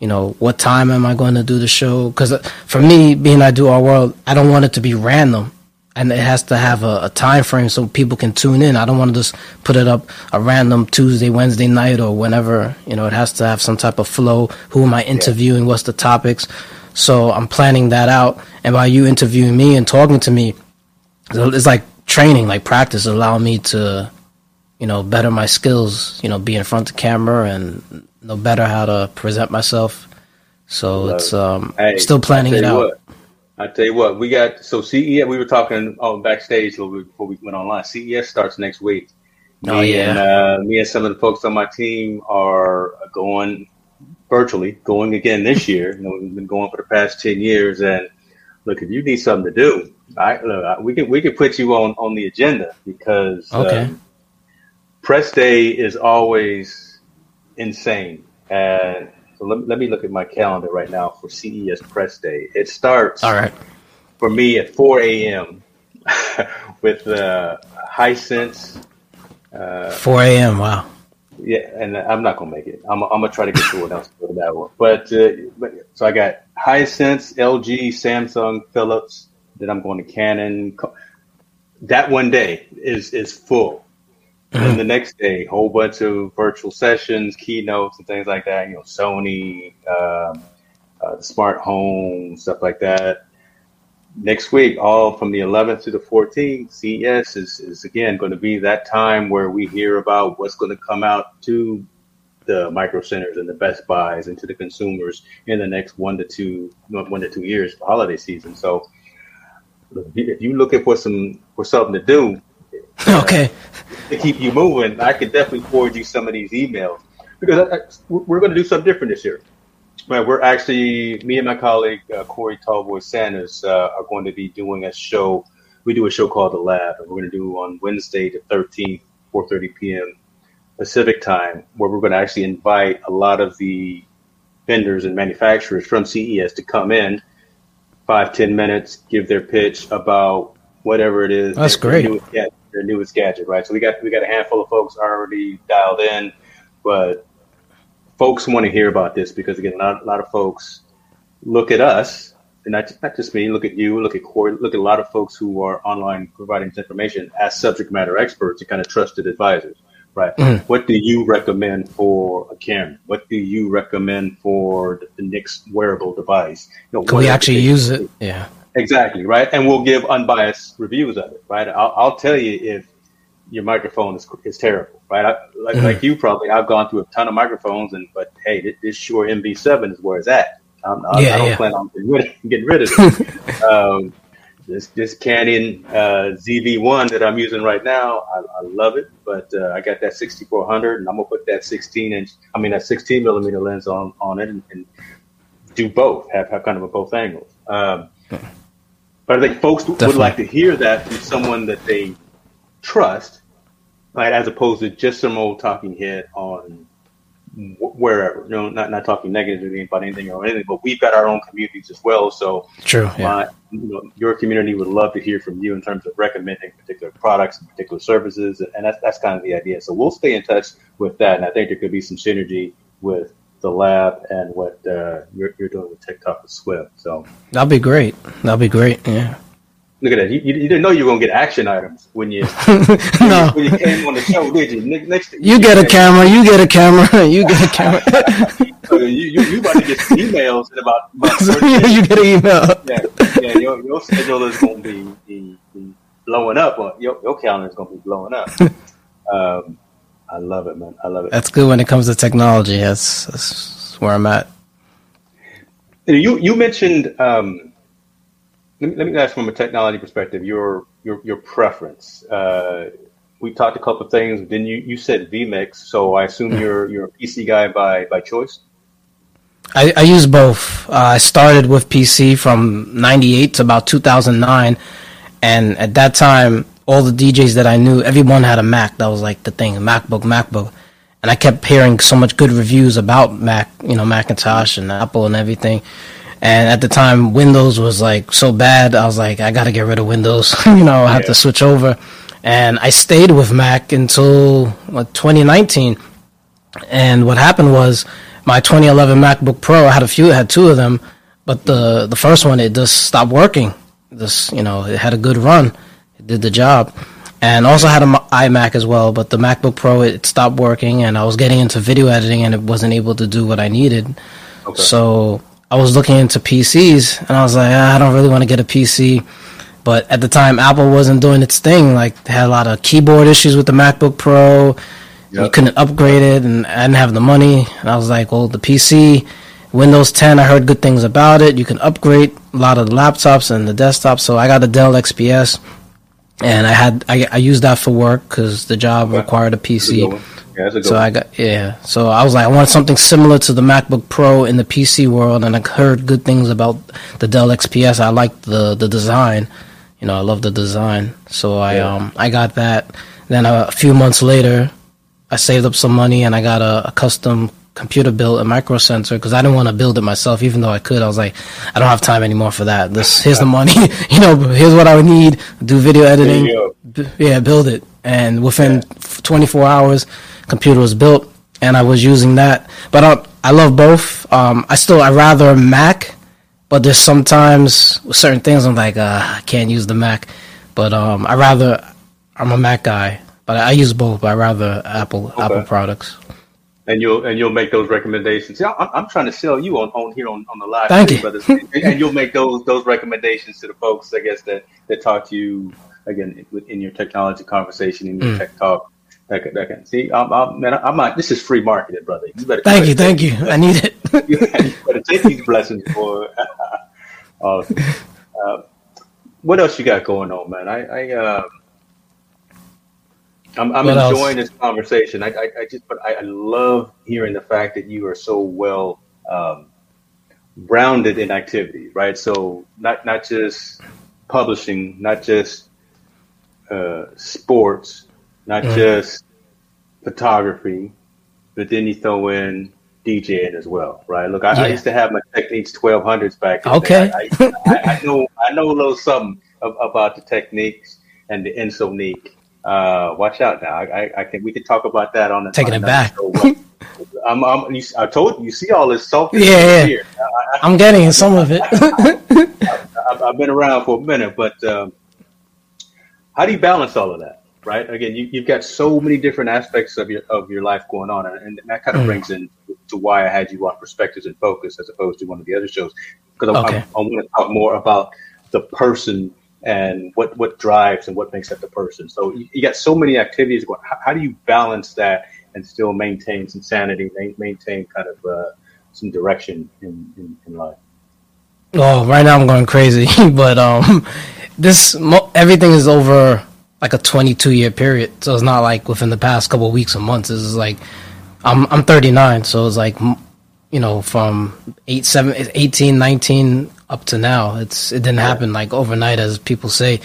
you know, what time am I going to do the show? Because for me, being I do Our World, I don't want it to be random. And it has to have a, a time frame so people can tune in. I don't want to just put it up a random Tuesday, Wednesday night or whenever. You know, it has to have some type of flow. Who am I interviewing? What's the topics? So I'm planning that out. And by you interviewing me and talking to me, it's like training, like practice, allowing me to, you know, better my skills, you know, be in front of the camera and know better how to present myself. So it's um, hey, still planning it out. What? I tell you what, we got, so C E S, we were talking oh, backstage a little bit before we went online. C E S starts next week. Oh, me yeah. And, uh, me and some of the folks on my team are going virtually, going again this year. You know, we've been going for the past ten years. And look, if you need something to do, I, look, I, we can we can put you on, on the agenda, because okay. um, press day is always insane. And So let, let me look at my calendar right now for C E S Press Day. It starts All right. for me at four a.m. with uh, Hisense. Uh, four a.m., wow. Yeah, and I'm not going to make it. I'm, I'm going to try to get through it else for that one. But, uh, but so I got Hisense, L G, Samsung, Philips. Then I'm going to Canon. That one day is is full. And the next day, a whole bunch of virtual sessions, keynotes, and things like that. You know, Sony, um, uh, the smart home, stuff like that. Next week, all from the eleventh to the fourteenth, C E S is, is again going to be that time where we hear about what's going to come out to the Micro Centers and the Best Buys and to the consumers in the next one to two, one to two years for holiday season. So, if you're looking for some for something to do. Okay. To keep you moving, I could definitely forward you some of these emails, because I, I, we're going to do something different this year. Right, we're actually, me and my colleague uh, Corey Tallboy Sanders uh, are going to be doing a show. We do a show called The Lab, and we're going to do on Wednesday the thirteenth, four thirty p.m. Pacific time, where we're going to actually invite a lot of the vendors and manufacturers from C E S to come in, five ten minutes, give their pitch about whatever it is. That's great. Yeah. Their newest gadget, right? So we got we got a handful of folks already dialed in, but folks want to hear about this, because again, a lot, a lot of folks look at us, and not, not just me, look at you, look at Corey, look at a lot of folks who are online providing this information as subject matter experts and kind of trusted advisors, right? Mm. What do you recommend for a camera? What do you recommend for the next wearable device? You know, can we actually use it? Yeah. Exactly, right? And we'll give unbiased reviews of it, right? I'll, I'll tell you if your microphone is is terrible, right? I, like mm-hmm. like you probably, I've gone through a ton of microphones, and but hey, this, this Shure M V seven is where it's at. I'm, I, yeah, I don't yeah. plan on getting rid of, getting rid of it. um, this this Canon uh, Z V one that I'm using right now, I, I love it, but uh, I got that sixty-four hundred, and I'm gonna put that sixteen inch, I mean that sixteen millimeter lens on on it, and, and do both, have, have kind of a both angles. Um, But I think folks Definitely. would like to hear that from someone that they trust, right? As opposed to just some old talking head on wherever. You know, not not talking negatively about anything or anything, but we've got our own communities as well. So, true. My, yeah. you know, your community would love to hear from you in terms of recommending particular products and particular services, and that's that's kind of the idea. So we'll stay in touch with that, and I think there could be some synergy with The Lab and what uh, you're, you're doing with Tech Talk with Swift. So that'll be great. That'll be great. Yeah. Look at that. You, you didn't know you were gonna get action items when you no. when you came on the show, did you? Next, you, you get a camera. You get a camera. You get a camera. So you you you about to get some emails in about. about thirty minutes. You get an email. Yeah, yeah. Your, your schedule is gonna be, be, be blowing up, or your, your calendar is going to be blowing up. um, I love it, man. I love it. That's good when it comes to technology. That's, that's where I'm at. You you mentioned. Um, let me let me ask from a technology perspective. Your your your preference. Uh, we talked a couple of things. Then you, you said VMix, so I assume mm. you're you're a P C guy by by choice. I, I use both. Uh, I started with P C from ninety-eight to about two thousand nine, and at that time, all the D Js that I knew, everyone had a Mac. That was like the thing, MacBook, MacBook. And I kept hearing so much good reviews about Mac, you know, Macintosh and Apple and everything. And at the time, Windows was like so bad, I was like, I got to get rid of Windows. you know, I had yeah. to switch over. And I stayed with Mac until like, twenty nineteen. And what happened was, my twenty eleven MacBook Pro, I had a few, I had two of them, but the the first one, it just stopped working. Just, you know, it had a good run. It did the job. And also had an iMac as well, but the MacBook Pro, it stopped working, and I was getting into video editing, and it wasn't able to do what I needed. Okay. So I was looking into P Cs, and I was like, ah, I don't really want to get a P C. But at the time, Apple wasn't doing its thing. Like, they had a lot of keyboard issues with the MacBook Pro. Yep. You couldn't upgrade it, and I didn't have the money. And I was like, well, the P C, Windows ten, I heard good things about it. You can upgrade a lot of the laptops and the desktops. So I got a Dell X P S, and I had I, I used that for work because the job okay. required a P C. That's a yeah, that's a so one. I got yeah. So I was like, I want something similar to the MacBook Pro in the P C world, and I heard good things about the Dell X P S. I liked the the design. You know, I love the design. So I yeah. um I got that. Then uh, a few months later, I saved up some money, and I got a, a custom computer built at Micro Center because I didn't want to build it myself, even though I could. I was like, I don't have time anymore for that. This Here's the money. you know, here's what I would need. Do video editing. B- yeah, build it. And within yeah. twenty-four hours, computer was built, and I was using that. But I, I love both. Um, I still, I rather Mac, but there's sometimes with certain things I'm like, uh, I can't use the Mac. But um, I rather, I'm a Mac guy. But I use both. But I rather Apple okay. Apple products. And you'll and you'll make those recommendations. See, I'm, I'm trying to sell you on, on here on, on the live. Thank you, brothers. and, and you'll make those those recommendations to the folks, I guess, that, that talk to you again in your technology conversation, in your mm. tech talk. That can, that can. See, I'm, I'm man. I'm not. This is free marketed, brother. You better thank you, thank you. I need it. you better take these blessings for. awesome. Uh, what else you got going on, man? I. I uh, I'm, I'm enjoying else? this conversation. I, I, I just, but I, I love hearing the fact that you are so well um, rounded in activities, right? So not not just publishing, not just uh, sports, not mm-hmm. just photography, but then you throw in DJing as well, right? Look, I, yeah. I used to have my Techniques twelve hundreds back in okay. the day. I, I, I know I know a little something about the Techniques and the Insonique. Uh, watch out now. I, I, I think we could talk about that on the taking on it back. I'm, I'm, you, I told you, you see all this stuff. Yeah, yeah. I, I'm getting some of it. I, I, I've been around for a minute, but um, how do you balance all of that? Right. Again, you, you've got so many different aspects of your of your life going on, and, and that kind of mm. brings in to why I had you on Perspectives and Focus as opposed to one of the other shows, because I, okay. I, I want to talk more about the person. And what, what drives and what makes up the person. So you, you got so many activities going. How, how do you balance that and still maintain some sanity, maintain kind of uh, some direction in, in, in life? Well, right now I'm going crazy, but um, this mo- everything is over like a twenty-two year period. So it's not like within the past couple of weeks or months. It's like I'm I'm thirty-nine, so it's like you know from eight, seven, eighteen, nineteen. Up to now, it's it didn't happen like overnight, as people say.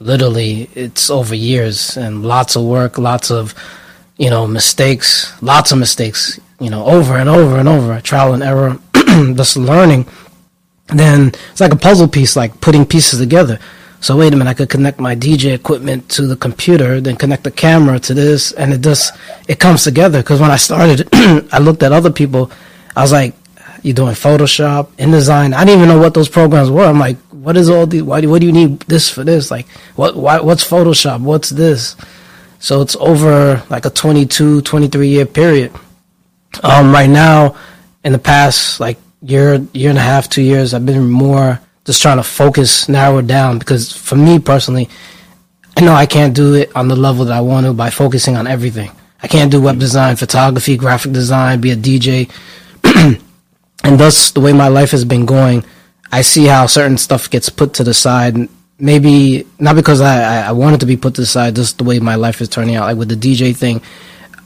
Literally, it's over years and lots of work, lots of you know mistakes, lots of mistakes. You know, over and over and over, trial and error, just learning. And then it's like a puzzle piece, like putting pieces together. So wait a minute, I could connect my D J equipment to the computer, then connect the camera to this, and it just it comes together. Because when I started, I looked at other people, I was like. You're doing Photoshop, InDesign. I didn't even know what those programs were. I'm like, what is all the? Why do? What do you need this for this? Like, what? Why? What's Photoshop? What's this? So it's over like a twenty-two, twenty-three year period. Um, right now, in the past like year, year and a half, two years, I've been more just trying to focus, narrow it down because for me personally, I know I can't do it on the level that I want to by focusing on everything. I can't do web design, photography, graphic design, be a D J. And thus, the way my life has been going, I see how certain stuff gets put to the side. Maybe not because I, I want it to be put to the side, just the way my life is turning out. Like with the D J thing,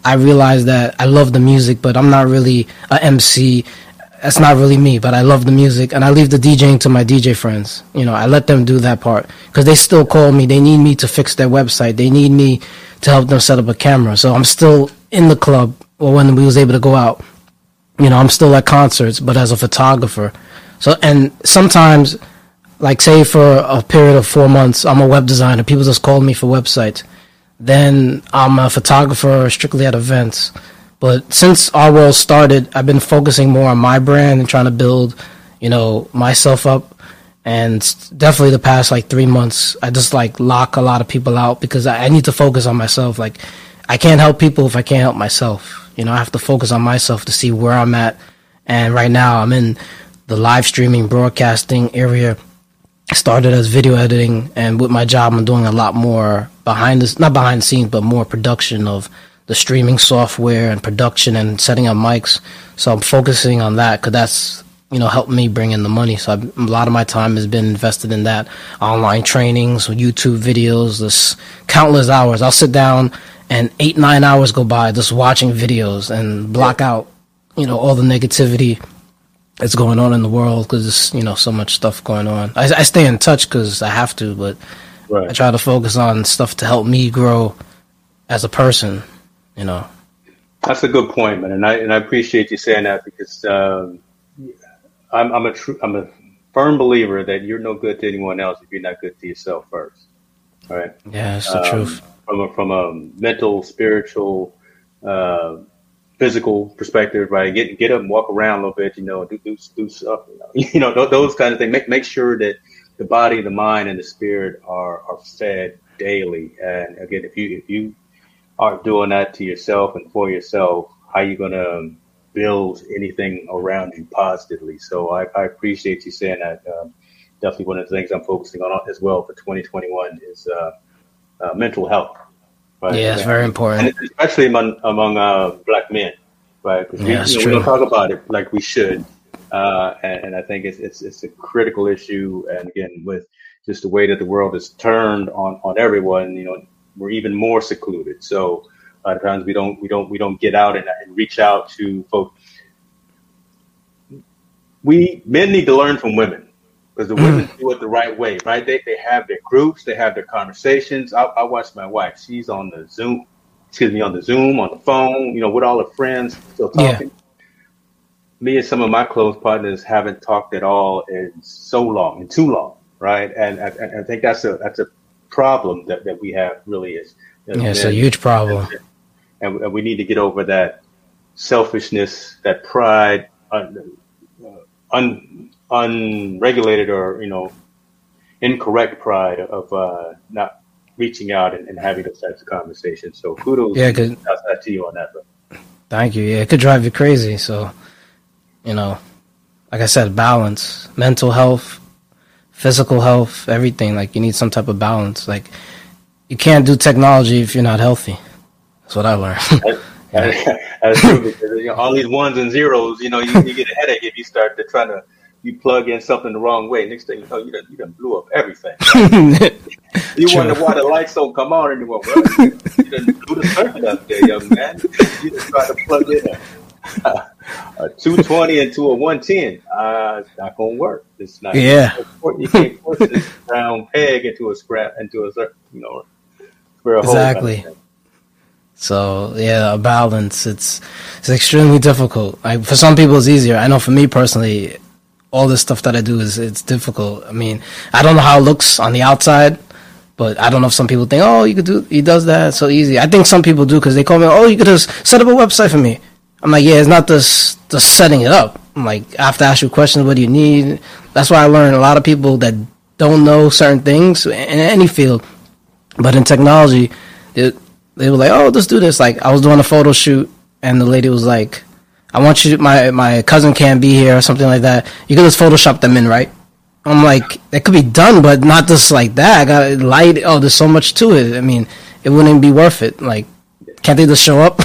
I realized that I love the music, but I'm not really an M C. That's not really me, but I love the music, and I leave the DJing to my D J friends. You know, I let them do that part because they still call me. They need me to fix their website. They need me to help them set up a camera. So I'm still in the club, or when we was able to go out, you know, I'm still at concerts, but as a photographer. So, and sometimes, like say for a period of four months, I'm a web designer. People just call me for websites. Then I'm a photographer strictly at events. But since Our World started, I've been focusing more on my brand and trying to build, you know, myself up. And definitely the past, like, three months, I just, like, lock a lot of people out because I, I need to focus on myself. Like, I can't help people if I can't help myself. You know, I have to focus on myself to see where I'm at. And right now I'm in the live streaming, broadcasting area. I started as video editing, and with my job I'm doing a lot more behind this, not behind the scenes, but more production of the streaming software and production and setting up mics. So I'm focusing on that because that's, you know, helped me bring in the money. So I've, a lot of my time has been invested in that. Online trainings, YouTube videos, this countless hours. I'll sit down and eight, nine hours go by just watching videos and block out, you know, all the negativity that's going on in the world because there's, you know, so much stuff going on. I, I stay in touch because I have to, but right. I try to focus on stuff to help me grow as a person. You know, that's a good point, man, and I and I appreciate you saying that because uh, I'm I'm a tr- I'm a firm believer that you're no good to anyone else if you're not good to yourself first. All right? Yeah, that's the um, truth. From a from a mental, spiritual, uh, physical perspective, right? Get get up and walk around a little bit, you know, do do, do stuff, you know, those, those kind of things. Make make sure that the body, the mind, and the spirit are are fed daily. And again, if you if you aren't doing that to yourself and for yourself, how you gonna build anything around you positively? So I, I appreciate you saying that. Um, definitely one of the things I'm focusing on as well for twenty twenty-one is uh, uh, mental health. Right? Yeah, it's very important, and especially among among uh, black men, right? Because yeah, we, you know, we don't talk about it like we should, uh, and, and I think it's, it's it's a critical issue. And again, with just the way that the world is turned on on everyone, you know, we're even more secluded. So a lot of times we don't, we don't, we don't get out and, and reach out to folks. We men need to learn from women because the women do it the right way, right? They they have their groups, they have their conversations. I, I watch my wife; she's on the Zoom, excuse me, on the Zoom, on the phone, you know, with all her friends, still talking. Yeah. Me and some of my close partners haven't talked at all in so long, and too long, right? And I, I think that's a that's a problem that, that we have really is yeah, men, it's a huge problem, and, and we need to get over that selfishness, that pride, un, un unregulated or you know incorrect pride of uh, not reaching out and, and having those types of conversations. So kudos, yeah, could, to you on that. Bro. Thank you. Yeah, it could drive you crazy. So you know, like I said, balance, mental health, physical health, everything. Like you need some type of balance. Like you can't do technology if you're not healthy. That's what I learned. That's, that's true because you know, all these ones and zeros, you know, you, you get a headache if you start to try to you plug in something the wrong way. Next thing you know, you done, you done blew up everything. You true. Wonder why the lights don't come on anymore. Well, you done blew the circuit up there, young man. You just try to plug in a, a two twenty into a one ten. Uh, it's not gonna work. It's not. Yeah. You can't force this round peg into a scrap into a you know square hole. Exactly. So yeah, a balance. It's it's extremely difficult. Like for some people, it's easier. I know for me personally, all this stuff that I do is it's difficult. I mean, I don't know how it looks on the outside. But I don't know if some people think, oh, you could do he does that so easy. I think some people do because they call me, oh, you could just set up a website for me. I'm like, yeah, it's not just, just setting it up. I'm like, I have to ask you questions. What do you need? That's why I learned a lot of people that don't know certain things in any field. But in technology, it, they were like, oh, let's do this. Like, I was doing a photo shoot, and the lady was like, I want you to, my, my cousin can't be here or something like that. You can just Photoshop them in, right? I'm like, that could be done, but not just like that. I got light. Oh, there's so much to it. I mean, it wouldn't be worth it. Like, can't they just show up?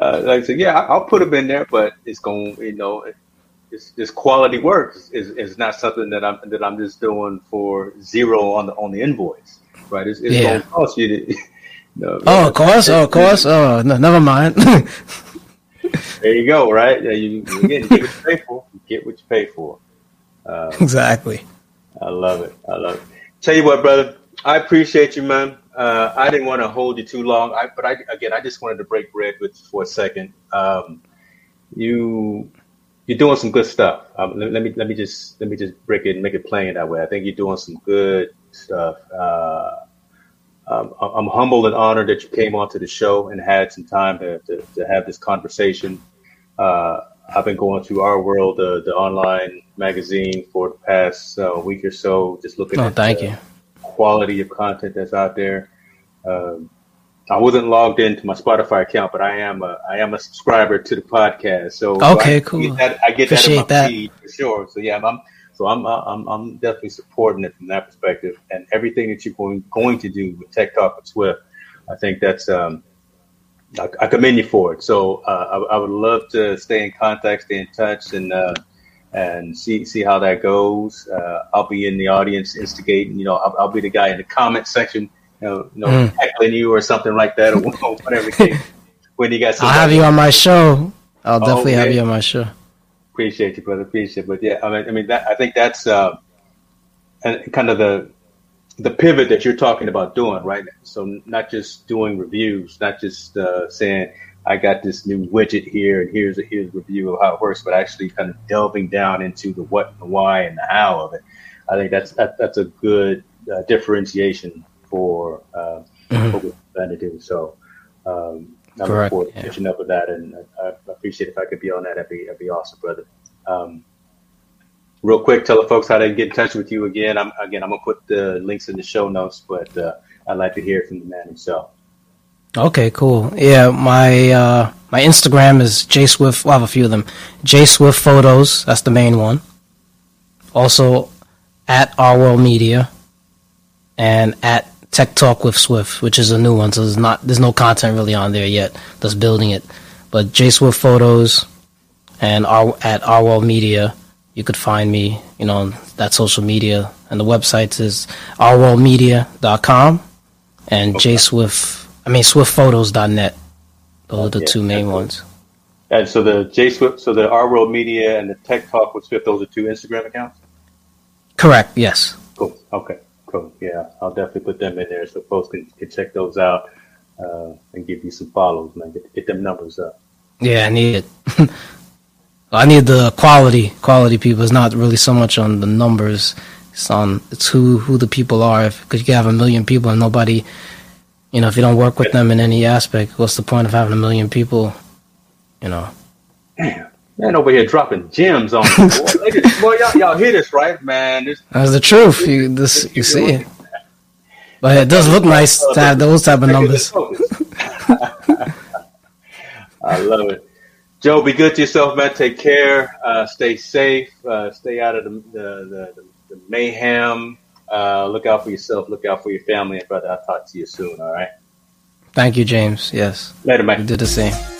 uh, like, so yeah, I'll put them in there, but it's going, you know, it's, it's quality work. Is is not something that I'm that I'm just doing for zero on the on the invoice, right? It's, it's yeah. going to cost you. To, you know, oh, of course. Oh, of course. Oh, no, never mind. There you go. Right? Yeah, you again, you get what you pay for. You get what you pay for. Um, exactly. I love it. I love it. Tell you what, brother, I appreciate you, man. Uh, I didn't want to hold you too long, I, but I, again, I just wanted to break bread with you for a second. Um, you, you're doing some good stuff. Um, let, let me, let me just, let me just break it and make it plain that way. I think you're doing some good stuff. Uh, um, I'm humbled and honored that you came onto the show and had some time to, to, to have this conversation. Uh, I've been going through Our World, uh, the online magazine, for the past uh, week or so, just looking oh, at thank the you. quality of content that's out there. Um, I wasn't logged into my Spotify account, but I am a I am a subscriber to the podcast. So okay, I, cool. Get that, I get Appreciate that in my that. feed for sure. So yeah, I'm so I'm I'm I'm definitely supporting it from that perspective, and everything that you're going going to do with Tech Talk with Swift, I think that's. Um, I, I commend you for it. So uh, I, I would love to stay in contact, stay in touch, and uh, and see see how that goes. Uh, I'll be in the audience instigating. You know, I'll, I'll be the guy in the comment section, you know, you know mm. tackling you or something like that, or whatever. When you got, I'll have you on my show. I'll definitely oh, okay. have you on my show. Appreciate you, brother. Appreciate it. But yeah, I mean, I mean, that, I think that's uh, kind of the. the pivot that you're talking about doing, right? So not just doing reviews, not just uh, saying, I got this new widget here and here's a, here's a review of how it works, but actually kind of delving down into the what, the why, and the how of it. I think that's that, that's a good uh, differentiation for uh, mm-hmm. what we're trying to do. So um, I'm looking forward to catching up with that, and I, I appreciate if I could be on that. That'd be, that'd be awesome, brother. Um, Real quick, tell the folks how they can get in touch with you again. I'm again, I'm gonna put the links in the show notes, but uh, I'd like to hear from the man himself. Okay, cool. Yeah, my uh, my Instagram is jswift. Well, I have a few of them. JSwift Photos. That's the main one. Also, at Our World Media, and at Tech Talk with Swift, which is a new one. So there's not there's no content really on there yet. That's building it. But JSwift Photos, and our, at Our World Media. You could find me, you know, on that social media, and the website is our world media dot com and okay. jswift, I mean swift photos dot net. Those are the yeah, two main cool. ones. And so the jswift, so the Our World Media and the Tech Talk with Swift, those are two Instagram accounts. Correct. Yes. Cool. Okay. Cool. Yeah, I'll definitely put them in there so folks can, can check those out uh, and give you some follows, man. Get, get them numbers up. Yeah, I need it. I need the quality, quality people. It's not really so much on the numbers. It's on it's who, who the people are. Because you can have a million people and nobody, you know, if you don't work with them in any aspect, what's the point of having a million people, you know? Damn, man over here dropping gems on the boy. Well, y'all, y'all hear this, right, man? This, That's the truth. You, this, you see it. But it does look nice to have those type of numbers. I love it. Joe, be good to yourself, man. Take care. Uh, stay safe. Uh, stay out of the the, the, the mayhem. Uh, look out for yourself. Look out for your family. And brother, I'll talk to you soon, all right? Thank you, James. Yes. Later, man. You did the same.